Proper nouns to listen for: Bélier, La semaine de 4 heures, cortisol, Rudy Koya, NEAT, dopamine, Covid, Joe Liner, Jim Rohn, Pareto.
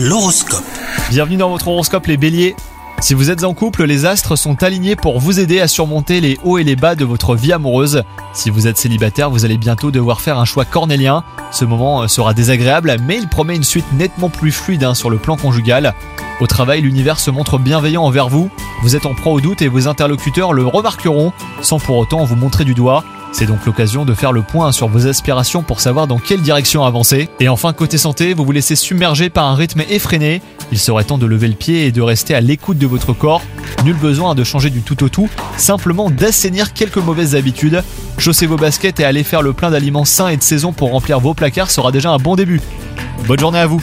L'horoscope. Bienvenue dans votre horoscope les béliers. Si vous êtes en couple, les astres sont alignés pour vous aider à surmonter les hauts et les bas de votre vie amoureuse. Si vous êtes célibataire, vous allez bientôt devoir faire un choix cornélien. Ce moment sera désagréable, mais il promet une suite nettement plus fluide sur le plan conjugal. Au travail, l'univers se montre bienveillant envers vous. Vous êtes en proie au doute et vos interlocuteurs le remarqueront, sans pour autant vous montrer du doigt. C'est donc l'occasion de faire le point sur vos aspirations pour savoir dans quelle direction avancer. Et enfin, côté santé, vous vous laissez submerger par un rythme effréné. Il serait temps de lever le pied et de rester à l'écoute de votre corps. Nul besoin de changer du tout au tout, simplement d'assainir quelques mauvaises habitudes. Chaussez vos baskets et allez faire le plein d'aliments sains et de saison pour remplir vos placards sera déjà un bon début. Bonne journée à vous!